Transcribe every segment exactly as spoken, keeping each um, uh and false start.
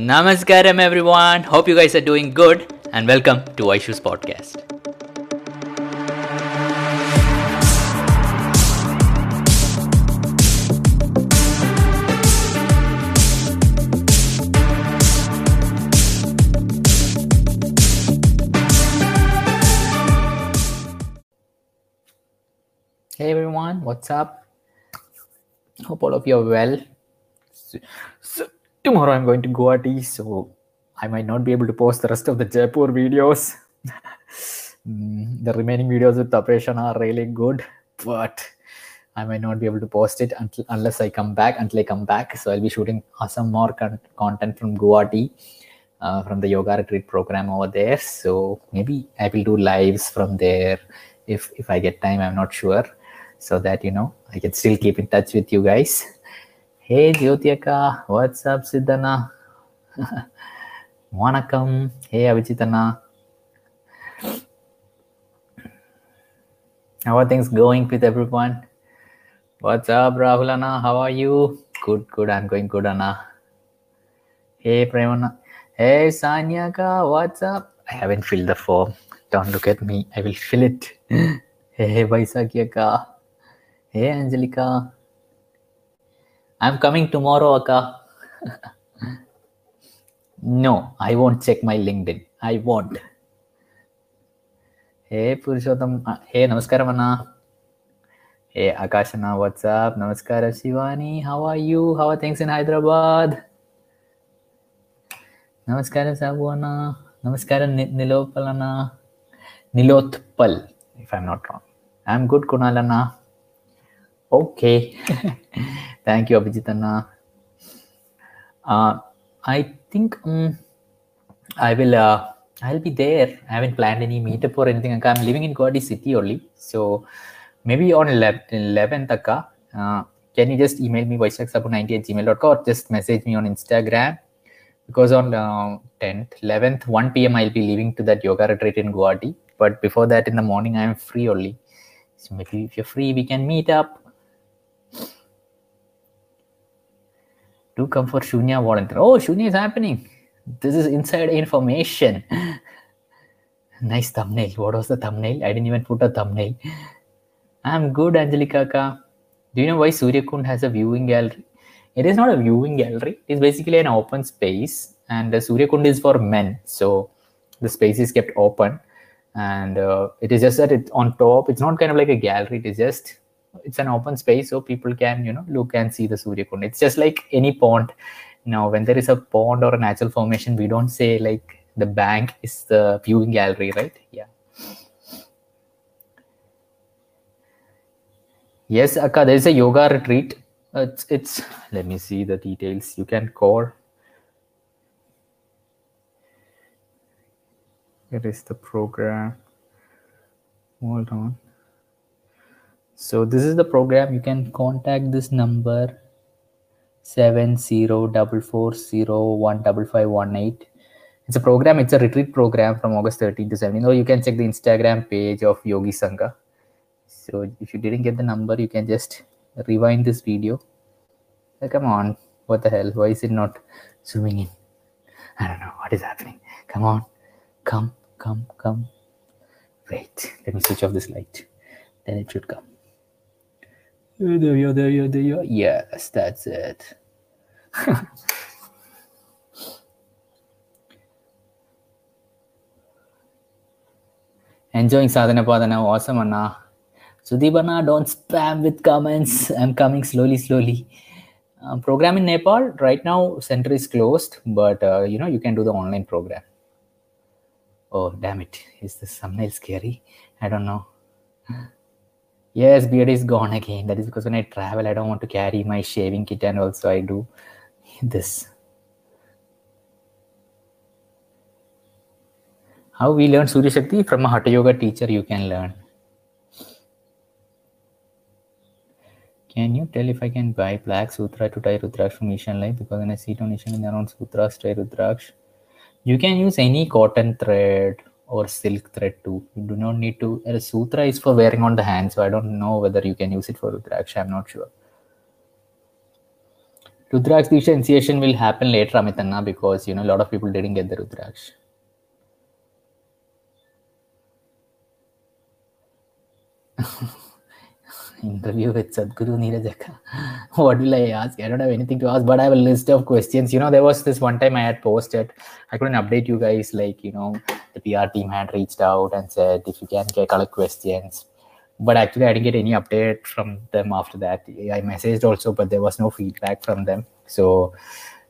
Namaskaram everyone, hope you guys are doing good and welcome to Aishu's Podcast. Hey everyone, what's up? Hope all of you are well. So, so tomorrow I'm going to Guwahati, so I might not be able to post the rest of the Jaipur videos. The remaining videos with Tapaishan are really good, but I might not be able to post it until unless I come back. Until I come back, so I'll be shooting some more con- content from Guwahati, uh, from the yoga retreat program over there. So maybe I will do lives from there if if I get time. I'm not sure. So that, you know, I can still keep in touch with you guys. Hey, Jyotiaka, what's up, Siddhana? Wanakam, hey, Avichitana. How are things going with everyone? What's up, Rahulana? How are you? Good, good, I'm going good, Anna. Hey, Premana. Hey, Sanyaka, what's up? I haven't filled the form. Don't look at me, I will fill it. Hey, Vaisakyaka. Hey Angelica, I'm coming tomorrow, Akka. No, I won't check my LinkedIn. I won't. Hey Purushottam, hey Namaskaramana. Hey Akashana, what's up? Namaskara Shivani, how are you? How are things in Hyderabad? Namaskara Sabuana, Namaskara Nilopalana, Nilotpal, if I'm not wrong. I'm good, Kunalana. Okay. Thank you, Abhijitana. Uh, I think um, I will, uh, I'll be there. I haven't planned any meetup or anything. I'm living in Guwahati city only. So maybe on eleventh, Akka, uh, can you just email me Vaisaksabu ninety-eight at gmail dot com or just message me on Instagram? Because on uh, tenth, eleventh, one p.m. I'll be leaving to that yoga retreat in Guwahati. But before that in the morning, I am free only. So maybe if you're free, we can meet up. Do come for Shunya volunteer. Oh, Shunya is happening. This is inside information. Nice thumbnail. What was the thumbnail? I didn't even put a thumbnail. I'm good, Angelica Ka. Do you know why Suryakund has a viewing gallery? It is not a viewing gallery. It's basically an open space. And the Suryakund is for men. So the space is kept open. And uh, it is just that it's on top. It's not kind of like a gallery. It is just... It's an open space, so people can, you know, look and see the Suryakund. It's just like any pond. Now, when there is a pond or a natural formation, we don't say like the bank is the viewing gallery, right? Yeah. Yes, Akka, there is a yoga retreat. It's, it's, let me see the details. You can call. Here is the program. Hold on. So this is the program. You can contact this number seven zero four four zero one five five one eight. It's a program. It's a retreat program from August thirteenth to seventeenth. Or you can check the Instagram page of Yogi Sangha. So if you didn't get the number, you can just rewind this video. Oh, come on. What the hell? Why is it not zooming in? I don't know what is happening. Come on. Come, come, come. Wait. Let me switch off this light. Then it should come. There you are, there you are, there you are. Yes, that's it. Enjoying Sadhana Padana, awesome Anna. Sudibana, don't spam with comments. I'm coming slowly, slowly. Um, program in Nepal, right now center is closed, but uh, you know, you can do the online program. Oh, damn it. Is this thumbnail scary? I don't know. Yes, beard is gone again. That is because when I travel, I don't want to carry my shaving kit, and also I do this. How we learn Surya Shakti? From a Hatha Yoga teacher, you can learn. Can you tell if I can buy black sutra to tie Rudraksh from Ishan Life? Because when I sit on Ishan in around sutras, tie Rudraksh. You can use any cotton thread or silk thread too. You do not need to. A sutra is for wearing on the hand, so I don't know whether you can use it for Rudraksha. I'm not sure. Rudraksh Diksha initiation will happen later, Amit Anna, because, you know, a lot of people didn't get the Rudraksh. Interview with Sadhguru Neerajaka. What will I ask? I don't have anything to ask, but I have a list of questions. You know, there was this one time I had posted, I couldn't update you guys, like, you know, the P R team had reached out and said, if you can get collect questions. But actually, I didn't get any update from them after that. I messaged also, but there was no feedback from them. So,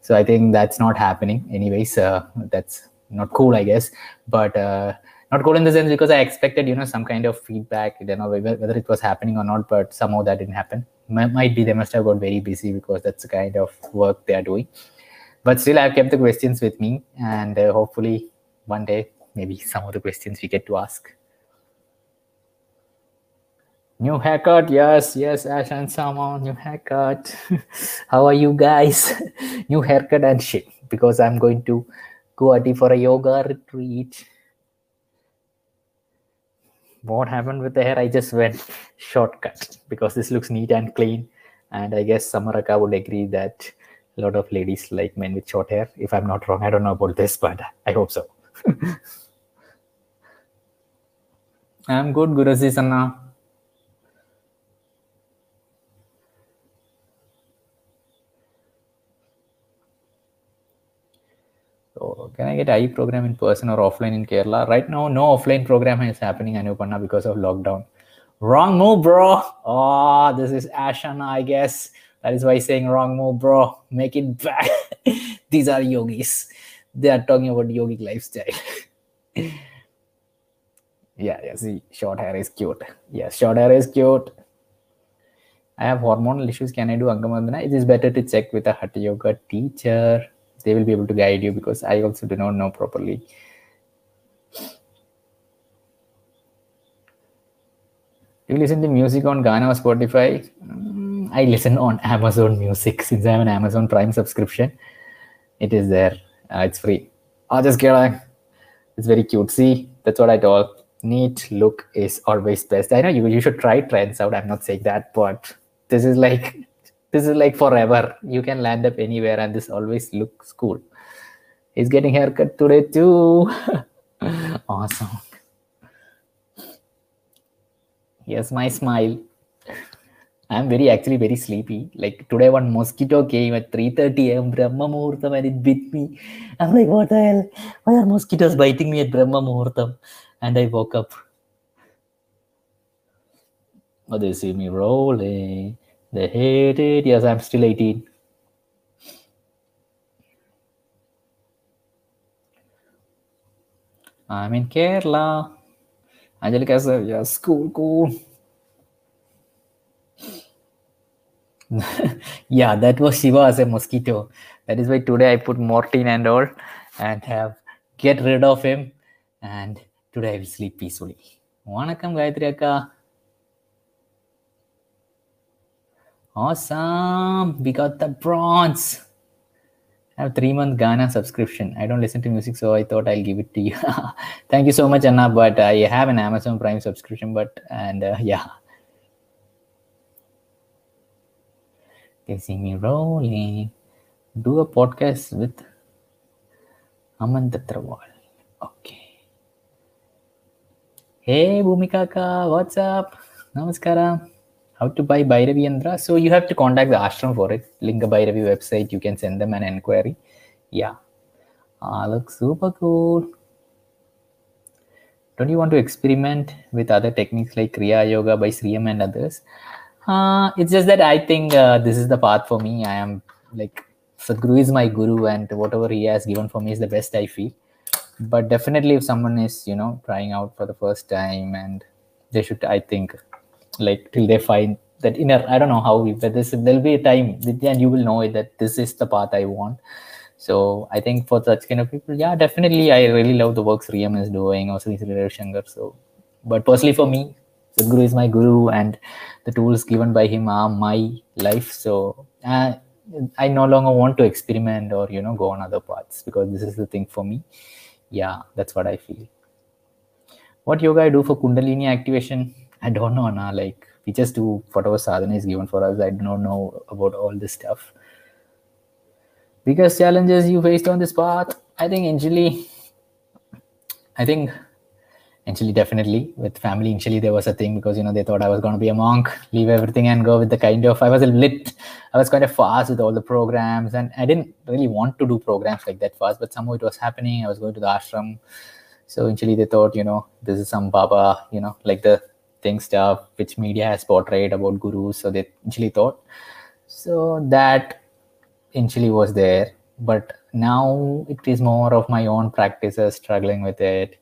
so I think that's not happening. Anyways, uh, that's not cool, I guess. But uh, not cool in the sense because I expected, you know, some kind of feedback. I don't know whether it was happening or not, but somehow that didn't happen. Might be they must have got very busy because that's the kind of work they are doing. But still, I've kept the questions with me, and uh, hopefully one day, maybe some of the questions we get to ask. New haircut, yes, yes, Ash and Sama, new haircut. How are you guys? New haircut and shit, because I'm going to Guwahati for a yoga retreat. What happened with the hair? I just went shortcut because this looks neat and clean. And I guess Samaraka would agree that a lot of ladies like men with short hair. If I'm not wrong, I don't know about this, but I hope so. I'm good, Guruji Sanna. Can I get I E program in person or offline in Kerala? Right now, no offline program is happening, Anupanna, because of lockdown. Wrong move, bro. Oh, this is Ashana, I guess. That is why saying wrong move, bro. Make it back. These are yogis. They are talking about yogic lifestyle. yeah, yeah, see, short hair is cute. Yes, short hair is cute. I have hormonal issues. Can I do Angamardana? It is better to check with a Hatha Yoga teacher. They will be able to guide you because I also do not know properly. Do you listen to music on Ghana or Spotify? Mm, I listen on Amazon Music since I have an Amazon Prime subscription. It is there. Uh, it's free. Oh, just kidding. It's very cute. See, that's what I told. Neat look is always best. I know you, you should try trends out. I'm not saying that, but this is like... This is like forever. You can land up anywhere and this always looks cool. He's getting haircut today too. Awesome. Here's my smile. I'm very actually very sleepy. Like today one mosquito came at three thirty a m Brahma Muhurtam and it bit me. I'm like, what the hell? Why are mosquitoes biting me at Brahma Muhurtam? And I woke up. Oh, they see me rolling. They hate it. Yes, I'm still eighteen. I'm in Kerala. Angelica said, yes, cool, cool. Yeah, that was Shiva as a mosquito. That is why today I put Mortine and all and have get rid of him. And today I will sleep peacefully. Vanakkam Gayatri Akka. Awesome, we got the bronze. I have three month Ghana subscription. I don't listen to music, so I thought I'll give it to you. Thank you so much, Anna. But I have an Amazon Prime subscription, but and uh, yeah, they see me rolling. Do a podcast with Aman Tatrawal. Okay. Hey, Bumi Kaka, what's up? Namaskaram. How to buy Bhairavi Yandra? So you have to contact the ashram for it. Link a Bhairavi website. You can send them an inquiry. Yeah. Ah, looks super cool. Don't you want to experiment with other techniques like Kriya Yoga by Sri M and others? Uh, it's just that I think uh, this is the path for me. I am like, Sadhguru is my guru and whatever he has given for me is the best I feel. But definitely if someone is, you know, trying out for the first time and they should, I think, like till they find that inner, I don't know how we, but this there'll be a time and you will know it that this is the path I want. So I think for such kind of people, yeah, definitely I really love the work Sri M is doing or Sri Sri Ravi Shankar. So, but personally for me, Sadhguru is my guru and the tools given by him are my life. So uh, I no longer want to experiment or, you know, go on other paths because this is the thing for me. Yeah, that's what I feel. What yoga I do for Kundalini activation? I don't know, na, like we just do whatever sadhana is given for us. I don't know about all this stuff. Biggest challenges you faced on this path? I think initially, I think initially definitely with family, initially there was a thing because, you know, they thought I was going to be a monk, leave everything and go with the kind of, I was a lit, I was kind of fast with all the programs and I didn't really want to do programs like that fast, but somehow it was happening. I was going to the ashram. So initially they thought, you know, this is some Baba, you know, like the thing stuff, which media has portrayed about gurus. So they initially thought, so that initially was there, but now it is more of my own practices, struggling with it,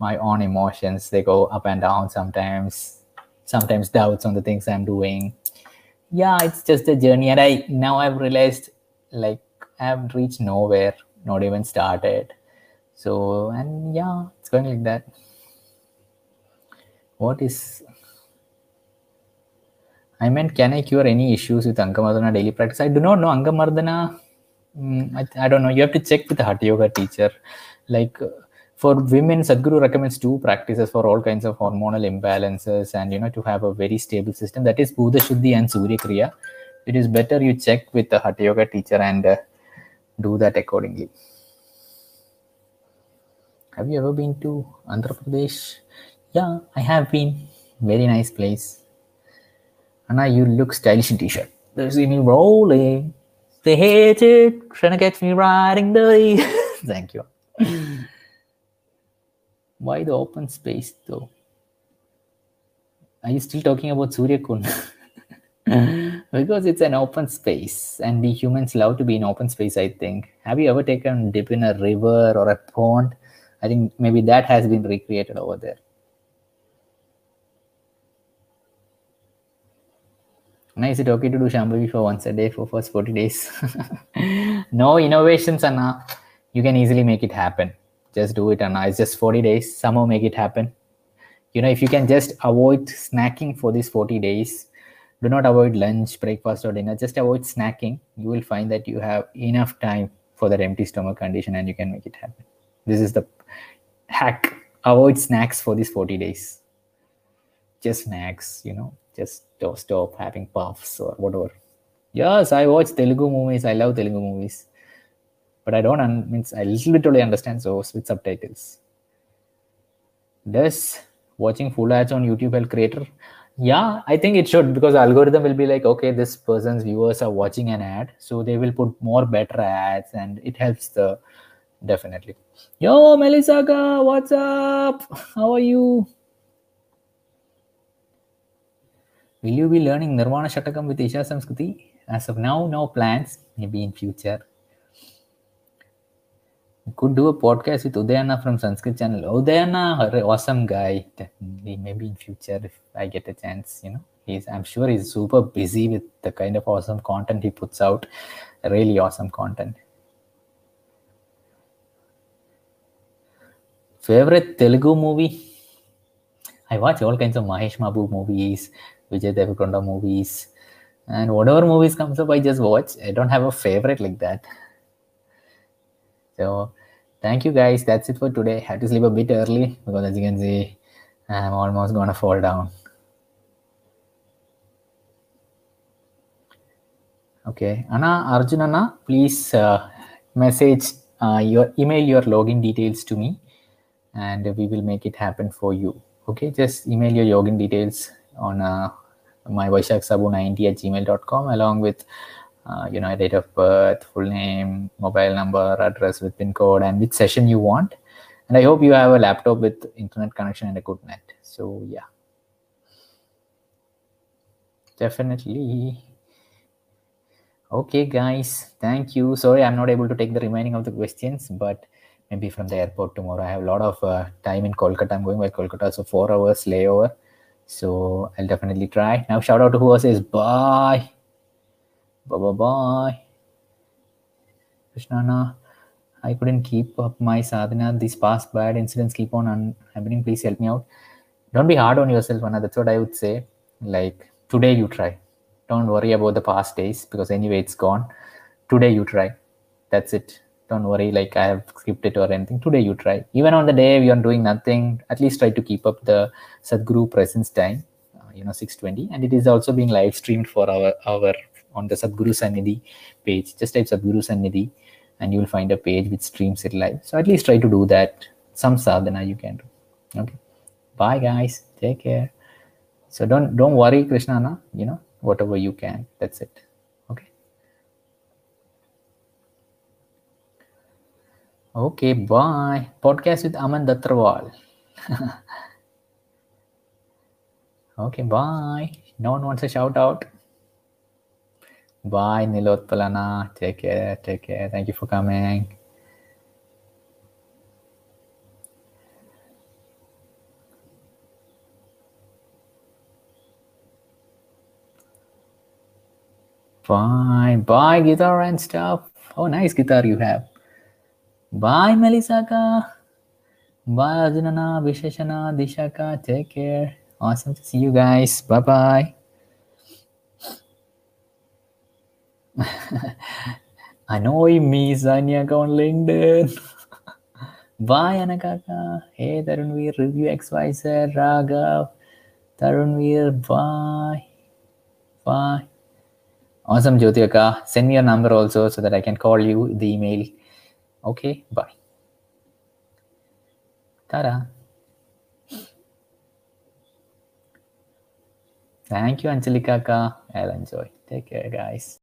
my own emotions. They go up and down sometimes, sometimes doubts on the things I'm doing. Yeah, it's just a journey. And I, now I've realized like I've reached nowhere, not even started. So, and yeah, it's going like that. What is, I meant, can I cure any issues with Angamardana daily practice? I do not know Angamardana. Mm, I, I don't know. You have to check with the Hatha Yoga teacher. Like uh, for women, Sadhguru recommends two practices for all kinds of hormonal imbalances and, you know, to have a very stable system. That is Bhoota Shuddhi and Surya Kriya. It is better you check with the Hatha Yoga teacher and uh, do that accordingly. Have you ever been to Andhra Pradesh? Yeah, I have been. Very nice place. Anna, you look stylish in t-shirt. They see me rolling. They hate it. Trying to catch me riding the... Thank you. Why the open space though? Are you still talking about Suryakund? Because it's an open space and we humans love to be in open space, I think. Have you ever taken a dip in a river or a pond? I think maybe that has been recreated over there. Now, is it okay to do Shambhavi for once a day for first forty days? No innovations, Anna. You can easily make it happen. Just do it, Anna. It's just forty days. Somehow make it happen. You know, if you can just avoid snacking for these forty days, do not avoid lunch, breakfast or dinner. Just avoid snacking. You will find that you have enough time for that empty stomach condition and you can make it happen. This is the hack. Avoid snacks for these forty days. Just snacks, you know. Just don't stop having puffs or whatever. Yes, I watch Telugu movies. I love Telugu movies. But I don't, un- means I literally understand, so with subtitles. Does watching full ads on YouTube help creator? Yeah, I think it should, because the algorithm will be like, okay, this person's viewers are watching an ad, so they will put more better ads and it helps the, definitely. Yo, Melisaka, what's up? How are you? Will you be learning Nirvana Shatakam with Isha Samskriti? As of now, no plans. Maybe in future. You could do a podcast with Udayana from Sanskrit channel. Udayana, awesome guy. Definitely. Maybe in future if I get a chance, you know. He's, I'm sure he's super busy with the kind of awesome content he puts out. Really awesome content. Favorite Telugu movie? I watch all kinds of Mahesh Babu movies, Vijay Deverakonda movies, and whatever movies comes up, I just watch. I don't have a favorite like that. So thank you guys. That's it for today. I had to sleep a bit early because as you can see, I'm almost going to fall down. Okay. Anna, Arjun Anna, please uh, message uh, your email, your login details to me and we will make it happen for you. Okay. Just email your login details on uh, my Vaisaksabu ninety at gmail dot com along with uh, you know, date of birth, full name, mobile number, address with pin code and which session you want. And I hope you have a laptop with internet connection and a good net. So yeah, definitely. Okay guys, thank you. Sorry, I'm not able to take the remaining of the questions, but maybe from the airport tomorrow. I have a lot of uh, time in Kolkata. I'm going by Kolkata, so four hours layover. So I'll definitely try. Now shout out to whoever says bye. Bye bye bye. Krishnana, I couldn't keep up my sadhana. These past bad incidents keep on un- happening. Please help me out. Don't be hard on yourself, Anna. That's what I would say. Like today you try. Don't worry about the past days because anyway it's gone. Today you try. That's it. Don't worry like I have skipped it or anything. Today you try. Even on the day you are doing nothing, at least try to keep up the Sadhguru presence time, uh, you know, six twenty. And it is also being live streamed for our, our on the Sadhguru Sannidhi page. Just type Sadhguru Sannidhi and you will find a page which streams it live. So at least try to do that. Some sadhana you can do. Okay. Bye guys. Take care. So don't don't worry, Krishnana. You know, whatever you can. That's it. Okay. Okay, bye. Podcast with Aman Datrawal. Okay, bye. No one wants a shout out. Bye, Nilot Palana. Take care, take care. Thank you for coming. Bye, bye, guitar and stuff. Oh, nice guitar you have. Bye, Melisaka. Bye, Arjunana, Visheshana, Dishaka. Take care. Awesome to see you guys. Bye bye. Annoy me, Zanyaka on LinkedIn. Bye, Anakaka. Hey, Tarunveer, review X Y Z, Raghav. Tarunveer, bye. Bye. Awesome, Jyotika. Send me your number also so that I can call you the email. Okay, bye. Ta-da. Thank you, Anjali Kaka. I'll enjoy. Take care, guys.